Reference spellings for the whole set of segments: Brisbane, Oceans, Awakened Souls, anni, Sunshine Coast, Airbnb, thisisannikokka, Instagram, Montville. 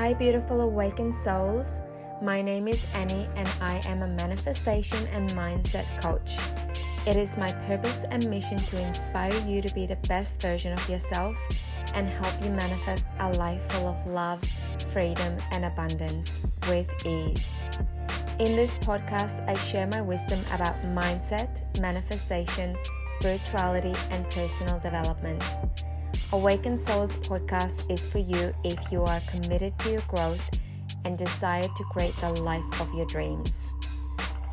Hi beautiful awakened souls, my name is Annie and I am a manifestation and mindset coach. It is my purpose and mission to inspire you to be the best version of yourself and help you manifest a life full of love, freedom and abundance with ease. In this podcast, I share my wisdom about mindset, manifestation, spirituality and personal development. Awakened Souls podcast is for you if you are committed to your growth and desire to create the life of your dreams.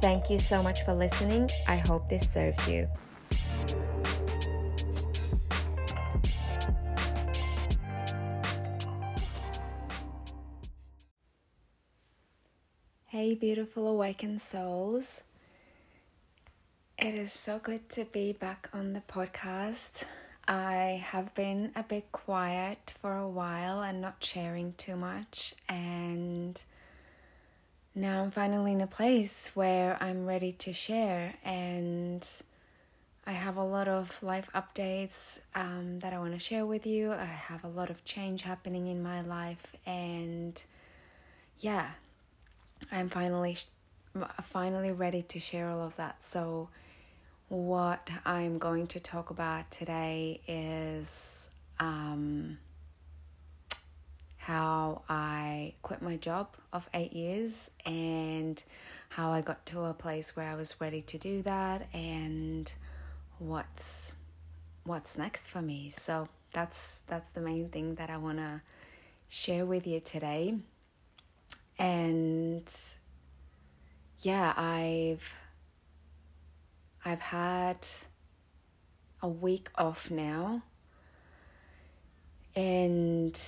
Thank you so much for listening. I hope this serves you. Hey beautiful awakened souls. It is so good to be back on the podcast. I have been a bit quiet for a while and not sharing too much, and now I'm finally in a place where I'm ready to share, and I have a lot of life updates that I want to share with you. I have a lot of change happening in my life, and yeah, I'm finally ready to share all of that. So what I'm going to talk about today is how I quit my job of 8 years and how I got to a place where I was ready to do that, and what's next for me. So that's the main thing that I want to share with you today. And yeah, I've had a week off now and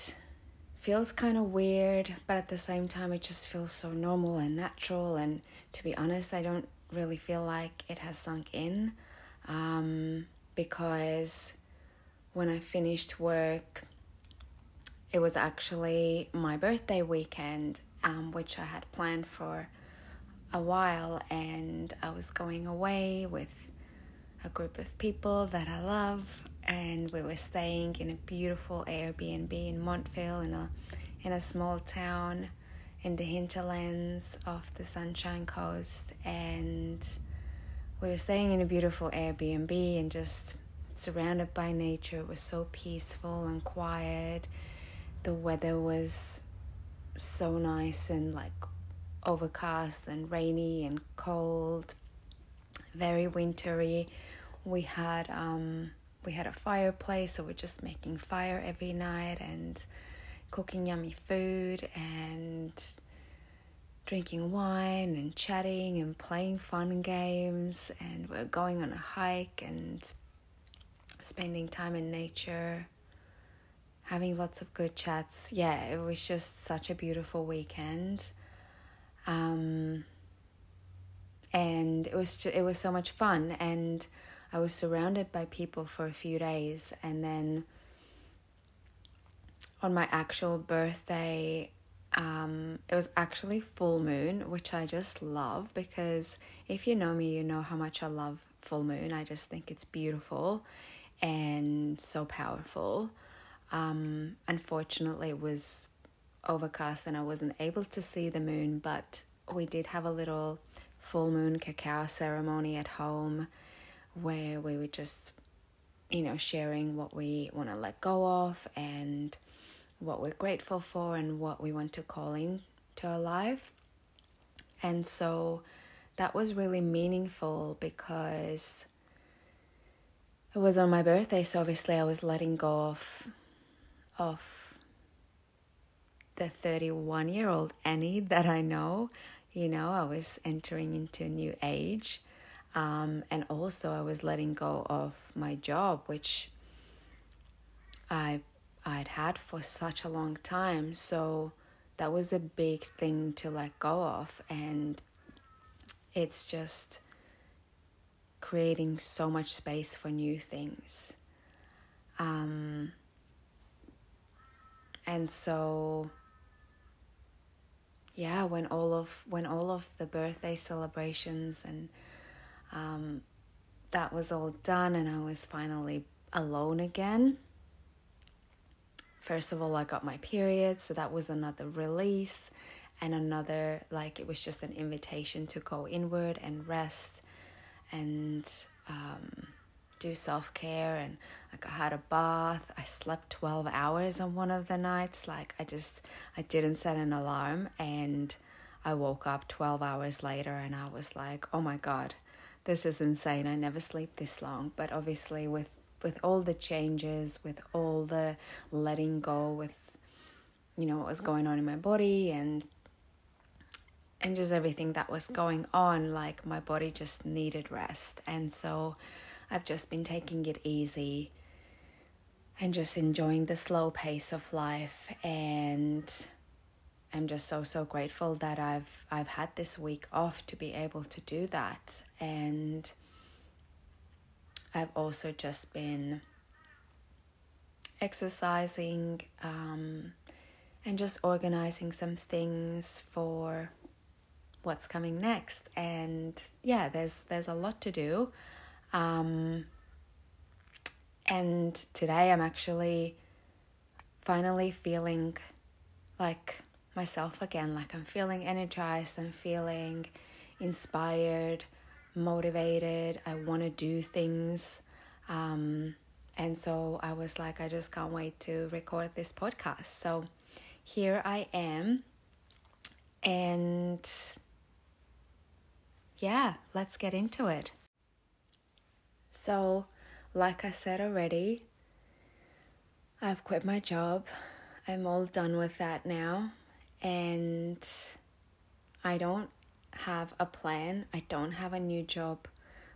feels kind of weird, but at the same time it just feels so normal and natural, and to be honest I don't really feel like it has sunk in because when I finished work it was actually my birthday weekend, which I had planned for a while, and I was going away with a group of people that I love, and we were staying in a beautiful Airbnb in Montville in a small town in the hinterlands of the Sunshine Coast, and we were staying in a beautiful Airbnb and just surrounded by nature. It was so peaceful and quiet. The weather was so nice and like overcast and rainy and cold, very wintry. We had a fireplace, so we're just making fire every night and cooking yummy food and drinking wine and chatting and playing fun games, and we're going on a hike and spending time in nature, having lots of good chats. Yeah, it was just such a beautiful weekend. And it was so much fun, and I was surrounded by people for a few days, and then on my actual birthday, it was actually full moon, which I just love, because if you know me, you know how much I love full moon. I just think it's beautiful and so powerful. Unfortunately it was overcast and I wasn't able to see the moon, but we did have a little full moon cacao ceremony at home where we were just, you know, sharing what we want to let go of and what we're grateful for and what we want to call in to our life. And so that was really meaningful because it was on my birthday, so obviously I was letting go of the 31-year-old Annie that I know. You know, I was entering into a new age, and also I was letting go of my job, which I'd had for such a long time. So that was a big thing to let go of, and it's just creating so much space for new things. And so yeah, when all of the birthday celebrations and that was all done and I was finally alone again First of all, I got my period, so that was another release, and another, like, it was just an invitation to go inward and rest and do self-care. And like, I had a bath, I slept 12 hours on one of the nights. Like, I didn't set an alarm, and I woke up 12 hours later and I was like, oh my God, this is insane. I never sleep this long. But obviously with all the changes, with all the letting go, with, you know, what was going on in my body and just everything that was going on, like, my body just needed rest. And so I've just been taking it easy and just enjoying the slow pace of life. And I'm just so grateful that I've had this week off to be able to do that. And I've also just been exercising and just organizing some things for what's coming next. And yeah, there's a lot to do. And today I'm actually finally feeling like myself again. Like, I'm feeling energized, I'm feeling inspired, motivated, I want to do things, and so I was like, I just can't wait to record this podcast. So here I am, and yeah, let's get into it. So, like I said already, I've quit my job. I'm all done with that now, and I don't have a plan. I don't have a new job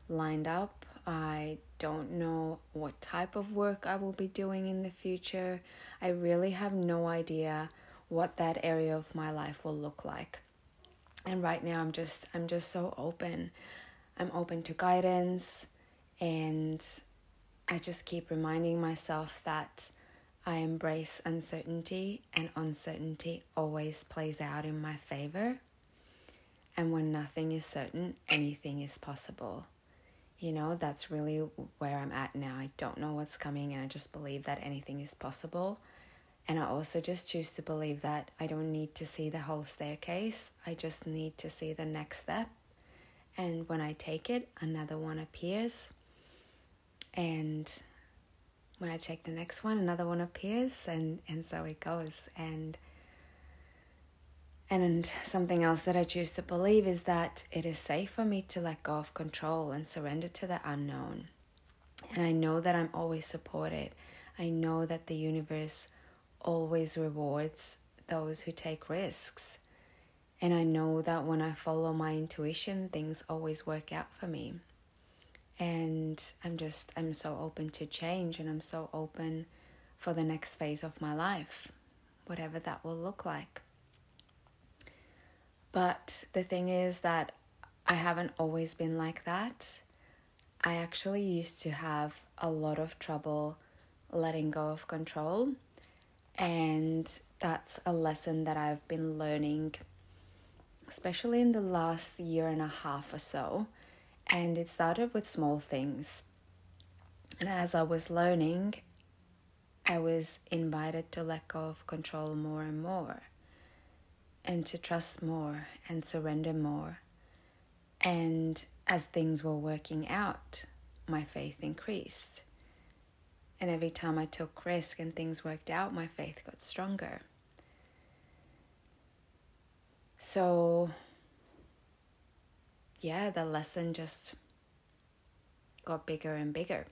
lined up. I don't know what type of work I will be doing in the future. I really have no idea what that area of my life will look like. And right now I'm just so open. I'm open to guidance, and I just keep reminding myself that I embrace uncertainty, and uncertainty always plays out in my favor. And when nothing is certain, anything is possible. You know, that's really where I'm at now. I don't know what's coming, and I just believe that anything is possible. And I also just choose to believe that I don't need to see the whole staircase. I just need to see the next step. And when I take it, another one appears. And when I take the next one, another one appears. And so it goes. And something else that I choose to believe is that it is safe for me to let go of control and surrender to the unknown. And I know that I'm always supported. I know that the universe always rewards those who take risks. And I know that when I follow my intuition, things always work out for me. And I'm so open to change, and I'm so open for the next phase of my life, whatever that will look like. But the thing is that I haven't always been like that. I actually used to have a lot of trouble letting go of control. And that's a lesson that I've been learning, especially in the last year and a half or so. And it started with small things. And as I was learning, I was invited to let go of control more and more, and to trust more and surrender more. And as things were working out, my faith increased. And every time I took risk and things worked out, my faith got stronger. So, yeah, the lesson just got bigger and bigger.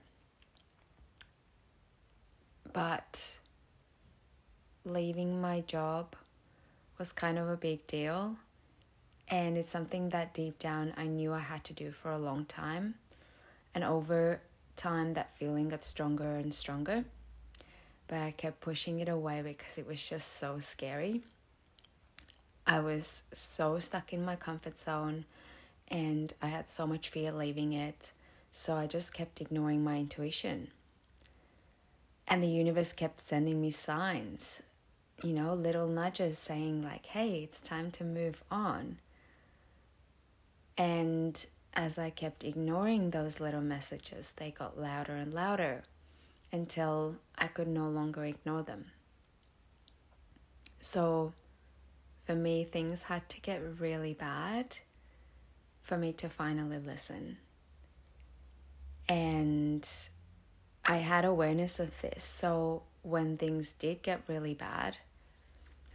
But leaving my job was kind of a big deal, and it's something that deep down I knew I had to do for a long time. And over time that feeling got stronger and stronger, but I kept pushing it away because it was just so scary. I was so stuck in my comfort zone, and I had so much fear leaving it, so I just kept ignoring my intuition. And the universe kept sending me signs, you know, little nudges saying like, hey, it's time to move on. And as I kept ignoring those little messages, they got louder and louder until I could no longer ignore them. So for me, things had to get really bad for me to finally listen. And I had awareness of this. So when things did get really bad,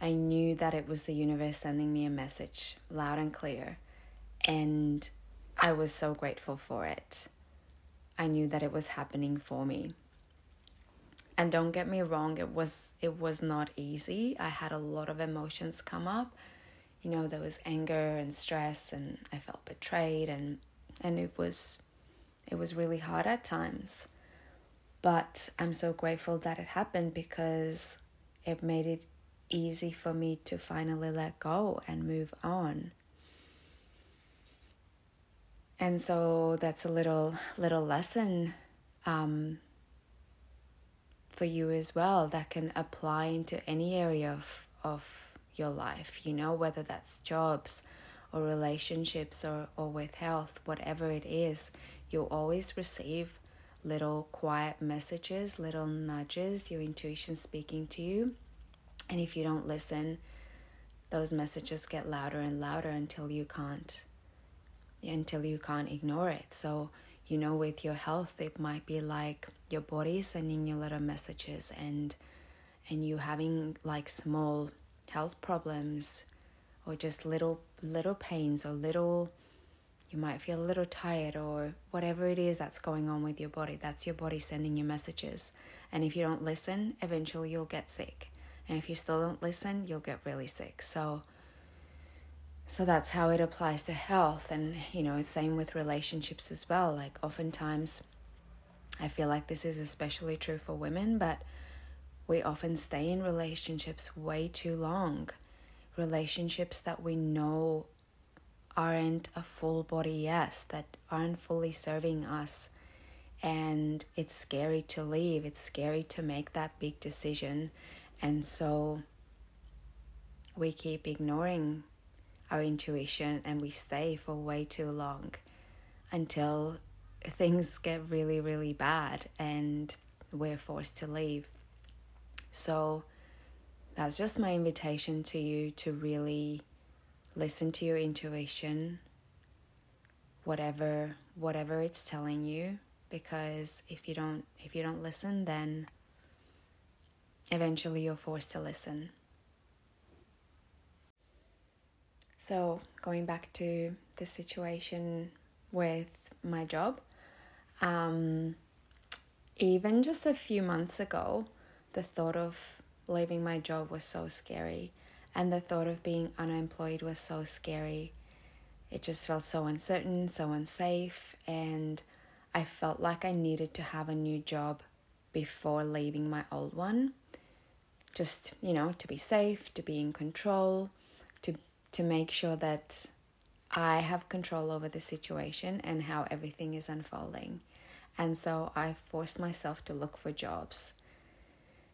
I knew that it was the universe sending me a message loud and clear. And I was so grateful for it. I knew that it was happening for me. And don't get me wrong, it was not easy. I had a lot of emotions come up. You know, there was anger and stress, and I felt betrayed, and it was really hard at times. But I'm so grateful that it happened, because it made it easy for me to finally let go and move on. And so that's a little lesson for you as well, that can apply into any area of your life, you know, whether that's jobs or relationships or with health, whatever it is. You'll always receive little quiet messages, little nudges, your intuition speaking to you. And if you don't listen, those messages get louder and louder until you can't ignore it. So, you know, with your health, it might be like your body sending you little messages, and you having like small health problems, or just little pains, or little, you might feel a little tired, or whatever it is that's going on with your body. That's your body sending you messages. And if you don't listen, eventually you'll get sick. And if you still don't listen, you'll get really sick. So that's how it applies to health. And, you know, it's same with relationships as well. Like, oftentimes, I feel like this is especially true for women, but we often stay in relationships way too long. Relationships that we know aren't a full body yes, that aren't fully serving us. And it's scary to leave. It's scary to make that big decision. And so we keep ignoring our intuition, and we stay for way too long until things get really, really bad and we're forced to leave. So that's just my invitation to you, to really listen to your intuition, whatever it's telling you, because if you don't listen, then eventually you're forced to listen. So going back to the situation with my job, even just a few months ago, the thought of leaving my job was so scary, and the thought of being unemployed was so scary. It just felt so uncertain, so unsafe, and I felt like I needed to have a new job before leaving my old one. Just, you know, to be safe, to be in control, to make sure that I have control over the situation and how everything is unfolding. And so I forced myself to look for jobs,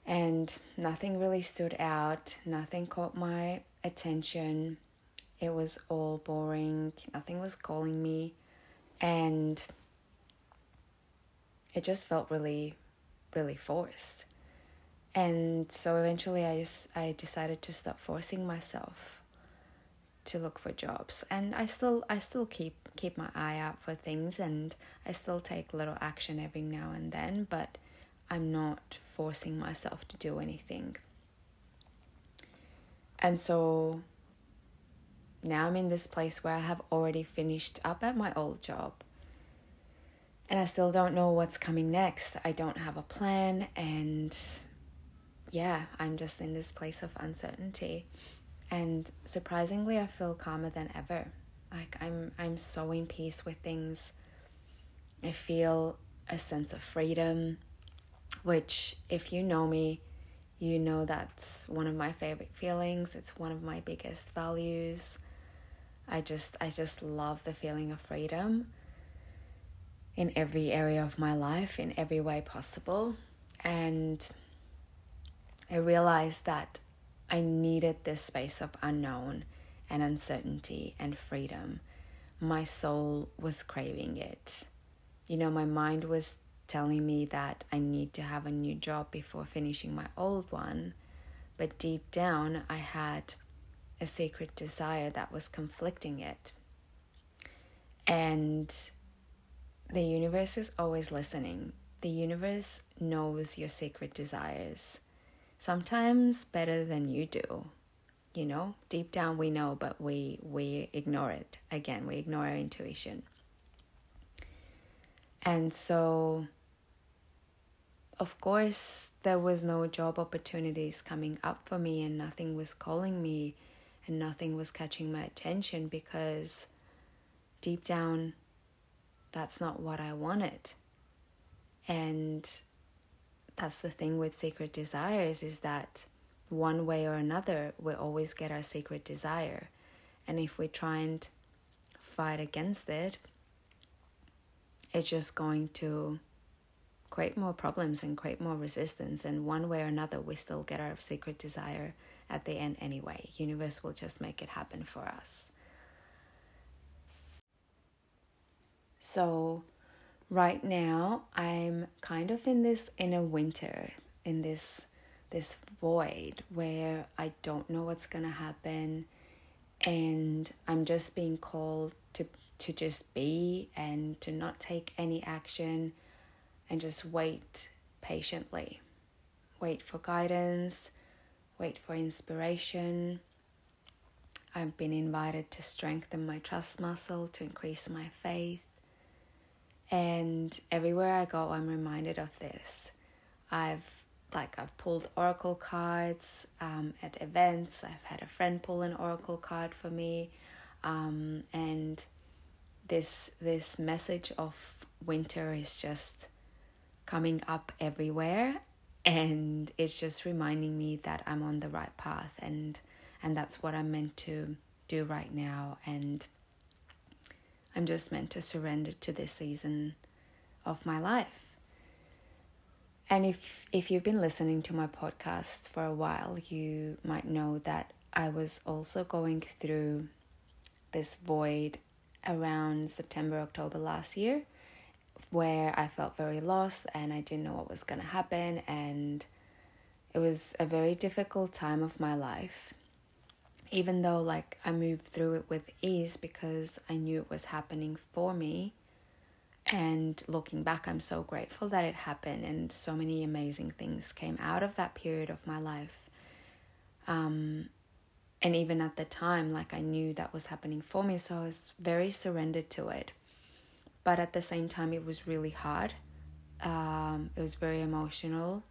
and nothing really stood out. Nothing caught my attention. It was all boring. Nothing was calling me. And it just felt really, really forced. And so eventually I decided to stop forcing myself to look for jobs. And I still keep my eye out for things, and I still take little action every now and then, but I'm not forcing myself to do anything. And so now I'm in this place where I have already finished up at my old job, and I still don't know what's coming next. I don't have a plan, and yeah, I'm just in this place of uncertainty. And surprisingly, I feel calmer than ever. Like, I'm so in peace with things. I feel a sense of freedom, which, if you know me, you know that's one of my favorite feelings. It's one of my biggest values. I just love the feeling of freedom in every area of my life, in every way possible. And I realized that I needed this space of unknown and uncertainty and freedom. My soul was craving it. You know, my mind was telling me that I need to have a new job before finishing my old one, But deep down, I had a sacred desire that was conflicting it. And the universe is always listening. The universe knows your sacred desires, sometimes better than you do. You know, deep down we know, but we ignore it. Again, we ignore our intuition. And so, of course, there was no job opportunities coming up for me, and nothing was calling me, and nothing was catching my attention, because deep down, that's not what I wanted. And that's the thing with sacred desires, is that one way or another, we always get our sacred desire. And if we try and fight against it, it's just going to create more problems and create more resistance. And one way or another, we still get our sacred desire at the end anyway. Universe will just make it happen for us. So right now, I'm kind of in this inner winter, in this void where I don't know what's gonna happen, and I'm just being called to just be, and to not take any action, and just wait patiently. Wait for guidance, wait for inspiration. I've been invited to strengthen my trust muscle, to increase my faith, and everywhere I go, I'm reminded of this. I've pulled oracle cards at events. I've had a friend pull an oracle card for me. And this message of winter is just coming up everywhere. And it's just reminding me that I'm on the right path. And that's what I'm meant to do right now. And I'm just meant to surrender to this season of my life. And if you've been listening to my podcast for a while, you might know that I was also going through this void around September, October last year, where I felt very lost and I didn't know what was going to happen. And it was a very difficult time of my life, even though I moved through it with ease because I knew it was happening for me. And looking back, I'm so grateful that it happened, and so many amazing things came out of that period of my life. And even at the time, I knew that was happening for me, so I was very surrendered to it. But at the same time, it was really hard. It was very emotional.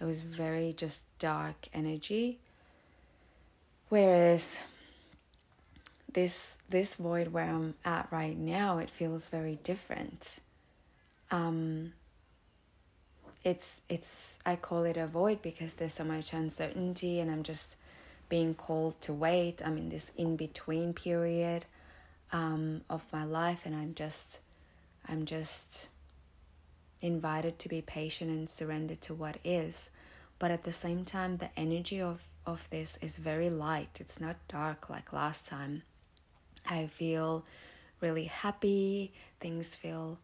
It was very just dark energy. Whereas this void where I'm at right now, it feels very different. It's I call it a void because there's so much uncertainty, and I'm just being called to wait. I'm in this in-between period of my life, and I'm just invited to be patient and surrender to what is. But at the same time, the energy of this is very light. It's not dark like last time. I feel really happy, things feel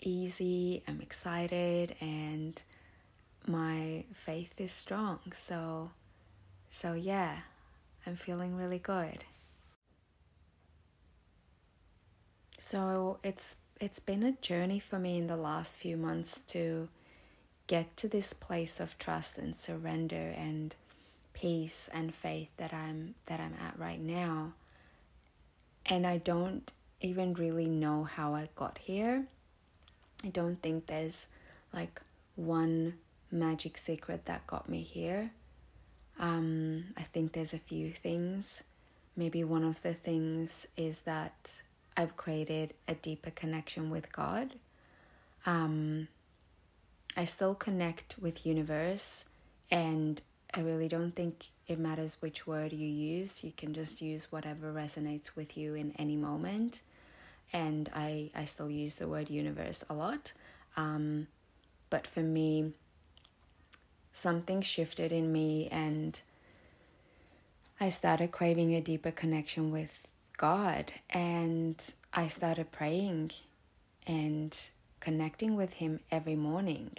easy, I'm excited, and my faith is strong. So yeah, I'm feeling really good. So it's been a journey for me in the last few months to get to this place of trust and surrender and peace and faith that I'm at right now. And I don't even really know how I got here. I don't think there's one magic secret that got me here. I think there's a few things. Maybe one of the things is that I've created a deeper connection with God. I still connect with universe, and I really don't think it matters which word you use. You can just use whatever resonates with you in any moment. And I still use the word universe a lot. But for me, something shifted in me, and I started craving a deeper connection with God. And I started praying and connecting with Him every morning.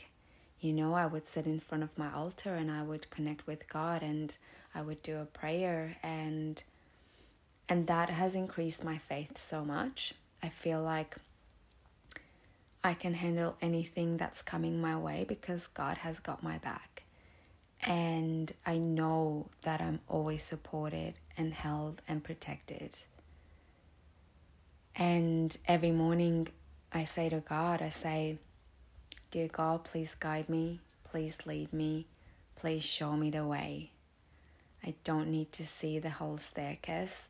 you know, I would sit in front of my altar and I would connect with God and I would do a prayer, and that has increased my faith so much. I feel like I can handle anything that's coming my way because God has got my back. And I know that I'm always supported and held and protected. And every morning I say to God, I say, "Dear God, please guide me, please lead me, please show me the way. I don't need to see the whole staircase,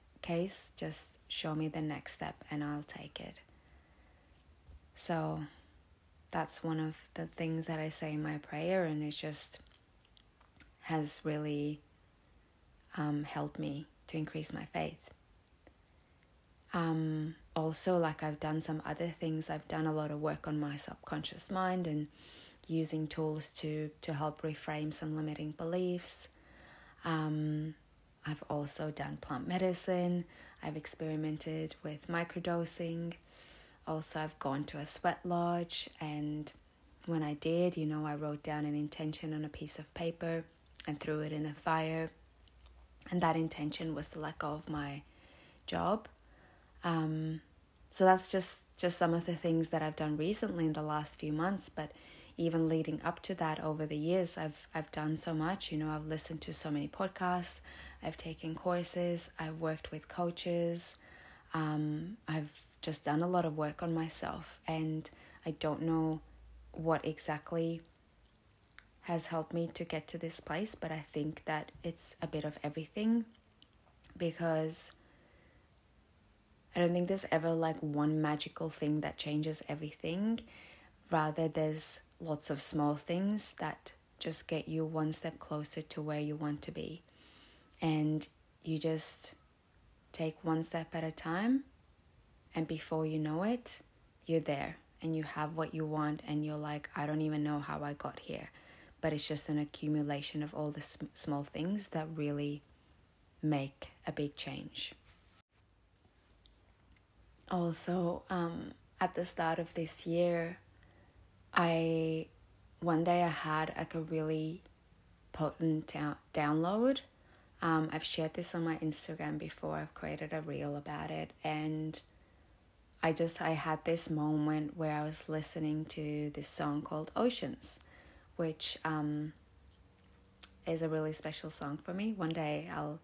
just show me the next step and I'll take it." So that's one of the things that I say in my prayer, and it just has really helped me to increase my faith. Also, like, I've done some other things. I've done a lot of work on my subconscious mind and using tools to help reframe some limiting beliefs. I've also done plant medicine. I've experimented with microdosing. Also, I've gone to a sweat lodge, and when I did, you know, I wrote down an intention on a piece of paper and threw it in a fire, and that intention was to let go of my job. So that's just some of the things that I've done recently in the last few months. But even leading up to that, over the years, I've done so much. You know, I've listened to so many podcasts, I've taken courses, I've worked with coaches, I've just done a lot of work on myself, and I don't know what exactly has helped me to get to this place, but I think that it's a bit of everything, because I don't think there's ever like one magical thing that changes everything. Rather, there's lots of small things that just get you one step closer to where you want to be. And you just take one step at a time, and before you know it, you're there and you have what you want, and you're like, I don't even know how I got here. But it's just an accumulation of all the small things that really make a big change. Also, at the start of this year, one day I had like a really potent download. I've shared this on my Instagram before. I've created a reel about it, and I had this moment where I was listening to this song called Oceans, which is a really special song for me. One day I'll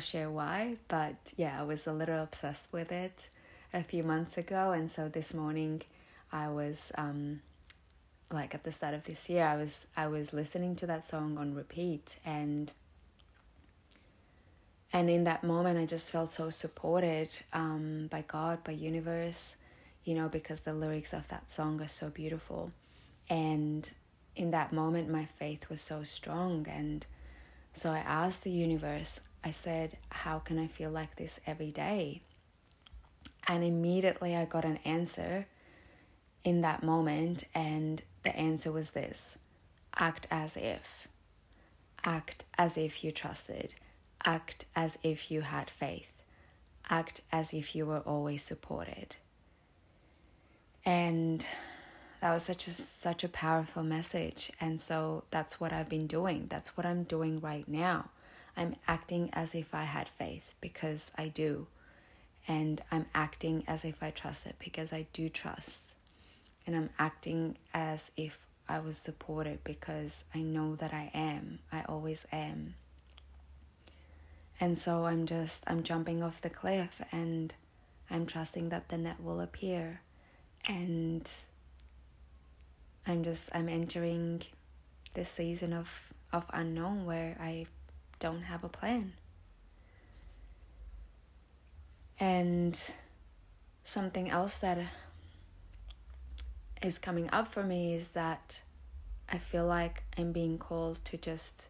share why, but yeah, I was a little obsessed with it a few months ago. And so this morning I was like, at the start of this year, I was listening to that song on repeat, and in that moment I just felt so supported by God, by universe, you know, because the lyrics of that song are so beautiful. And in that moment my faith was so strong, and so I asked the universe, I said, how can I feel like this every day? And immediately I got an answer in that moment, and the answer was this: act as if you trusted, act as if you had faith, act as if you were always supported. And that was such a powerful message. And so that's what I've been doing. That's what I'm doing right now. I'm acting as if I had faith, because I do. And I'm acting as if I trust it, because I do trust. And I'm acting as if I was supported, because I know that I am. I always am. And so I'm jumping off the cliff, and I'm trusting that the net will appear. And I'm entering this season of unknown where I don't have a plan. And something else that is coming up for me is that I feel like I'm being called to just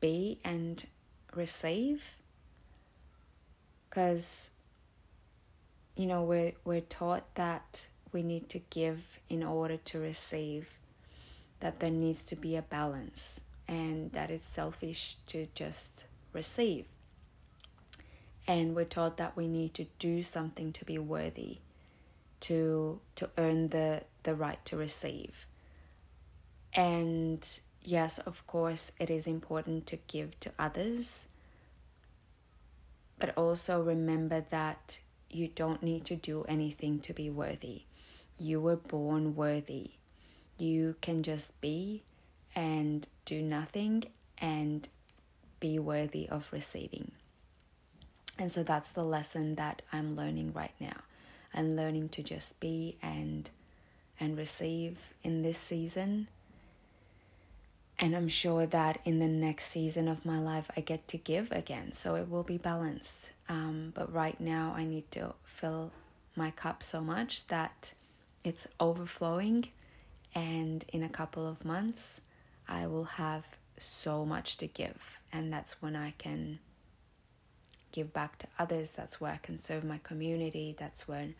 be and receive, because, you know, we're taught that we need to give in order to receive, that there needs to be a balance, and that it's selfish to just receive. And we're taught that we need to do something to be worthy, to earn the right to receive. And yes, of course, it is important to give to others, but also remember that you don't need to do anything to be worthy. You were born worthy. You can just be and do nothing and be worthy of receiving. And so that's the lesson that I'm learning right now. I'm learning to just be and receive in this season. And I'm sure that in the next season of my life, I get to give again. So it will be balanced. But right now, I need to fill my cup so much that it's overflowing. And in a couple of months, I will have so much to give. And that's when I can give back to others. That's where I can serve my community. That's when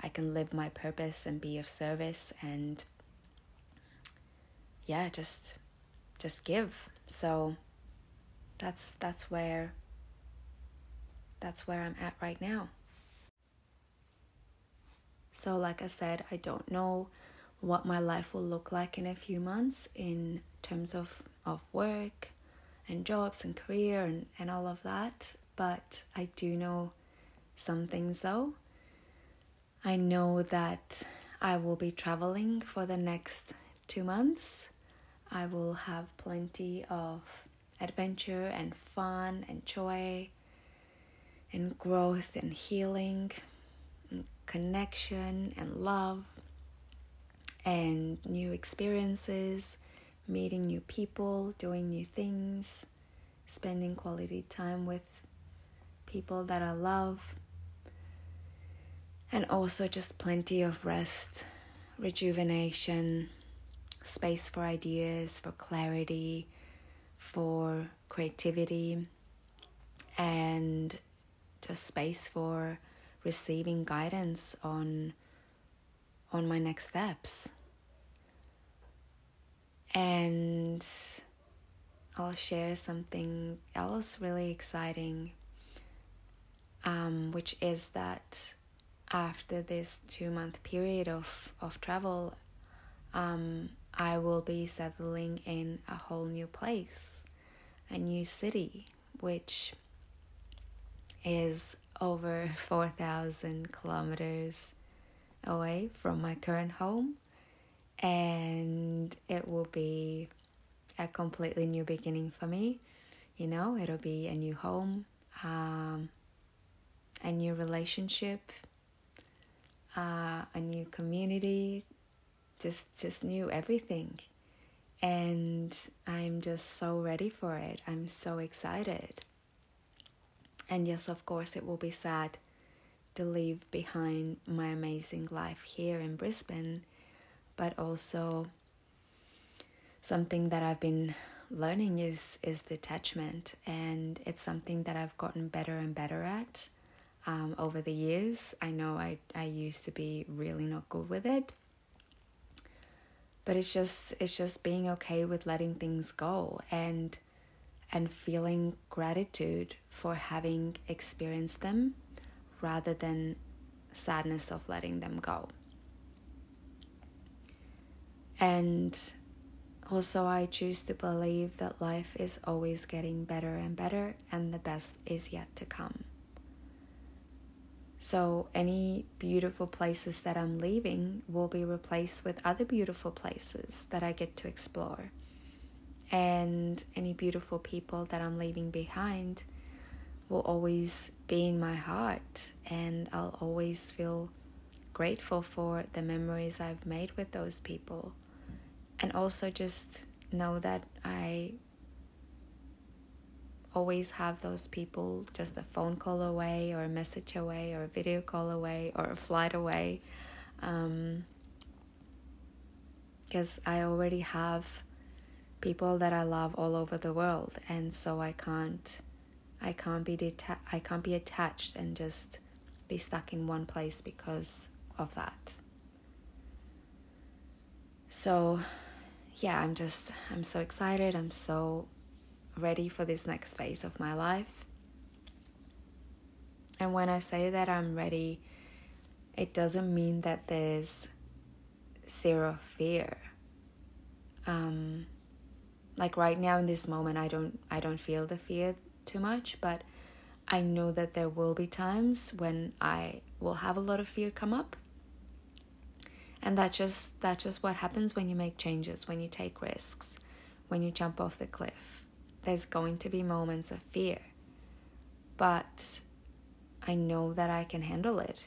I can live my purpose and be of service. And yeah, just give. So that's where I'm at right now. So like I said, I don't know what my life will look like in a few months in terms of work and jobs and career and all of that. But I do know some things though. I know that I will be traveling for the next 2 months. I will have plenty of adventure and fun and joy and growth and healing and connection and love and new experiences, meeting new people, doing new things, spending quality time with people that I love, and also just plenty of rest, rejuvenation, space for ideas, for clarity, for creativity, and just space for receiving guidance on my next steps. And I'll share something else really exciting, which is that after this 2 month period of travel, I will be settling in a whole new place, a new city, which is over 4,000 kilometers away from my current home. And it will be a completely new beginning for me. You know, it'll be a new home, a new relationship, a new community, just new everything. And I'm just so ready for it. I'm so excited. And yes, of course, it will be sad to leave behind my amazing life here in Brisbane, but also something that I've been learning is detachment, and it's something that I've gotten better and better at over the years. I know I used to be really not good with it, but it's just being okay with letting things go and feeling gratitude for having experienced them, rather than sadness of letting them go. And also, I choose to believe that life is always getting better and better, and the best is yet to come. So any beautiful places that I'm leaving will be replaced with other beautiful places that I get to explore. And any beautiful people that I'm leaving behind will always be in my heart, and I'll always feel grateful for the memories I've made with those people. And also just know that I always have those people just a phone call away, or a message away, or a video call away, or a flight away, because I already have people that I love all over the world. And so I can't be attached and just be stuck in one place because of that. So yeah, I'm so excited. I'm so ready for this next phase of my life. And when I say that I'm ready, it doesn't mean that there's zero fear. Like right now in this moment, I don't feel the fear too much, but I know that there will be times when I will have a lot of fear come up. And that's just what happens when you make changes, when you take risks, when you jump off the cliff. There's going to be moments of fear, but I know that I can handle it.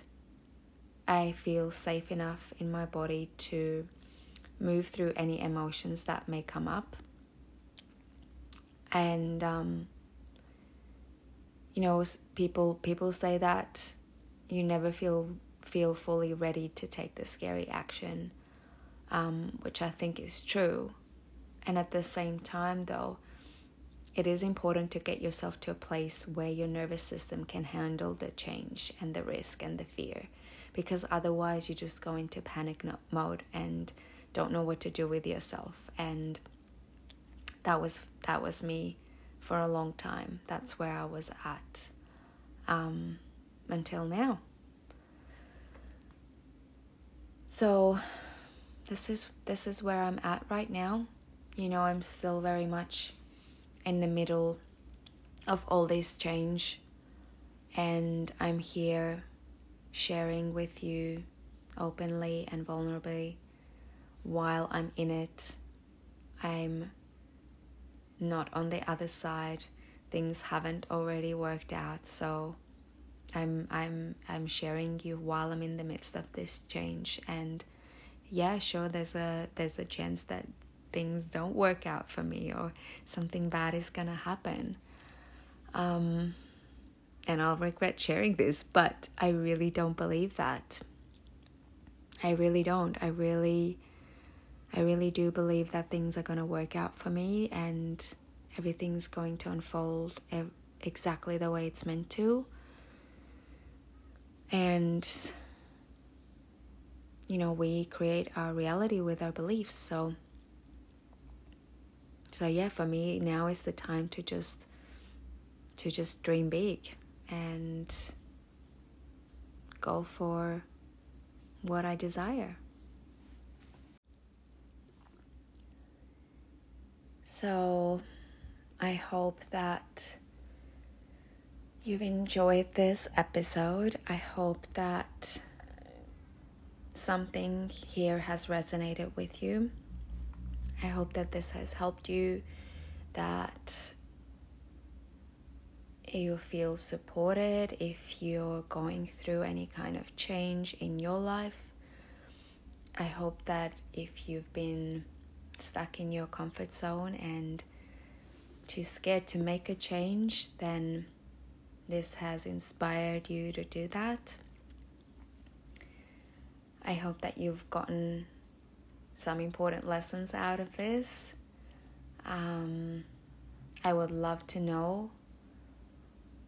I feel safe enough in my body to move through any emotions that may come up. And, you know, people say that you never feel fully ready to take the scary action, which I think is true. And at the same time, though, it is important to get yourself to a place where your nervous system can handle the change and the risk and the fear, because otherwise you just go into panic mode and don't know what to do with yourself. And that was me for a long time. That's where I was at until now. So this is where I'm at right now. You know, I'm still very much in the middle of all this change, and I'm here sharing with you openly and vulnerably. While I'm in it, I'm not on the other side. Things haven't already worked out, so I'm sharing you while I'm in the midst of this change. And yeah, sure, there's a chance that things don't work out for me or something bad is gonna happen, and I'll regret sharing this, but I really don't believe that. I really don't. I really do believe that things are gonna work out for me and everything's going to unfold exactly the way it's meant to. And you know, we create our reality with our beliefs, so yeah, for me now is the time to just dream big and go for what I desire. So I hope that you've enjoyed this episode. I hope that something here has resonated with you. I hope that this has helped you, that you feel supported if you're going through any kind of change in your life. I hope that if you've been stuck in your comfort zone and too scared to make a change, then this has inspired you to do that. I hope that you've gotten some important lessons out of this. I would love to know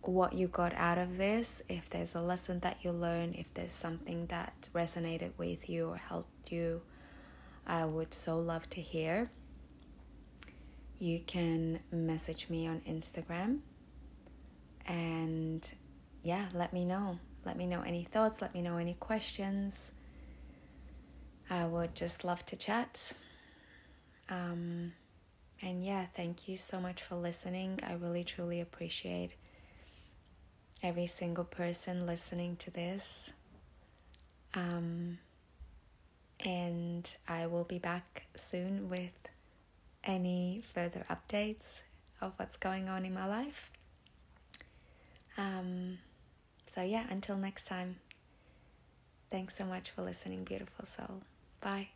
what you got out of this, if there's a lesson that you learned, if there's something that resonated with you or helped you. I would so love to hear. You can message me on Instagram, and yeah, let me know any thoughts, let me know any questions. I would just love to chat. And yeah, thank you so much for listening. I really truly appreciate every single person listening to this. And I will be back soon with any further updates of what's going on in my life. So yeah, until next time. Thanks so much for listening, beautiful soul. Bye.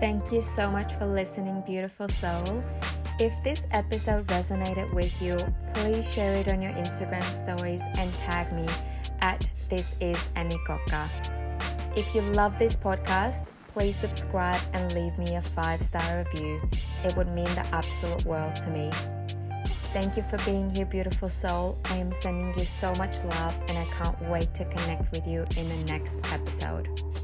Thank you so much for listening, beautiful soul. If this episode resonated with you, please share it on your Instagram stories and tag me at @thisisannikokka. If you love this podcast, please subscribe and leave me a 5-star review. It would mean the absolute world to me. Thank you for being here, beautiful soul. I am sending you so much love, and I can't wait to connect with you in the next episode.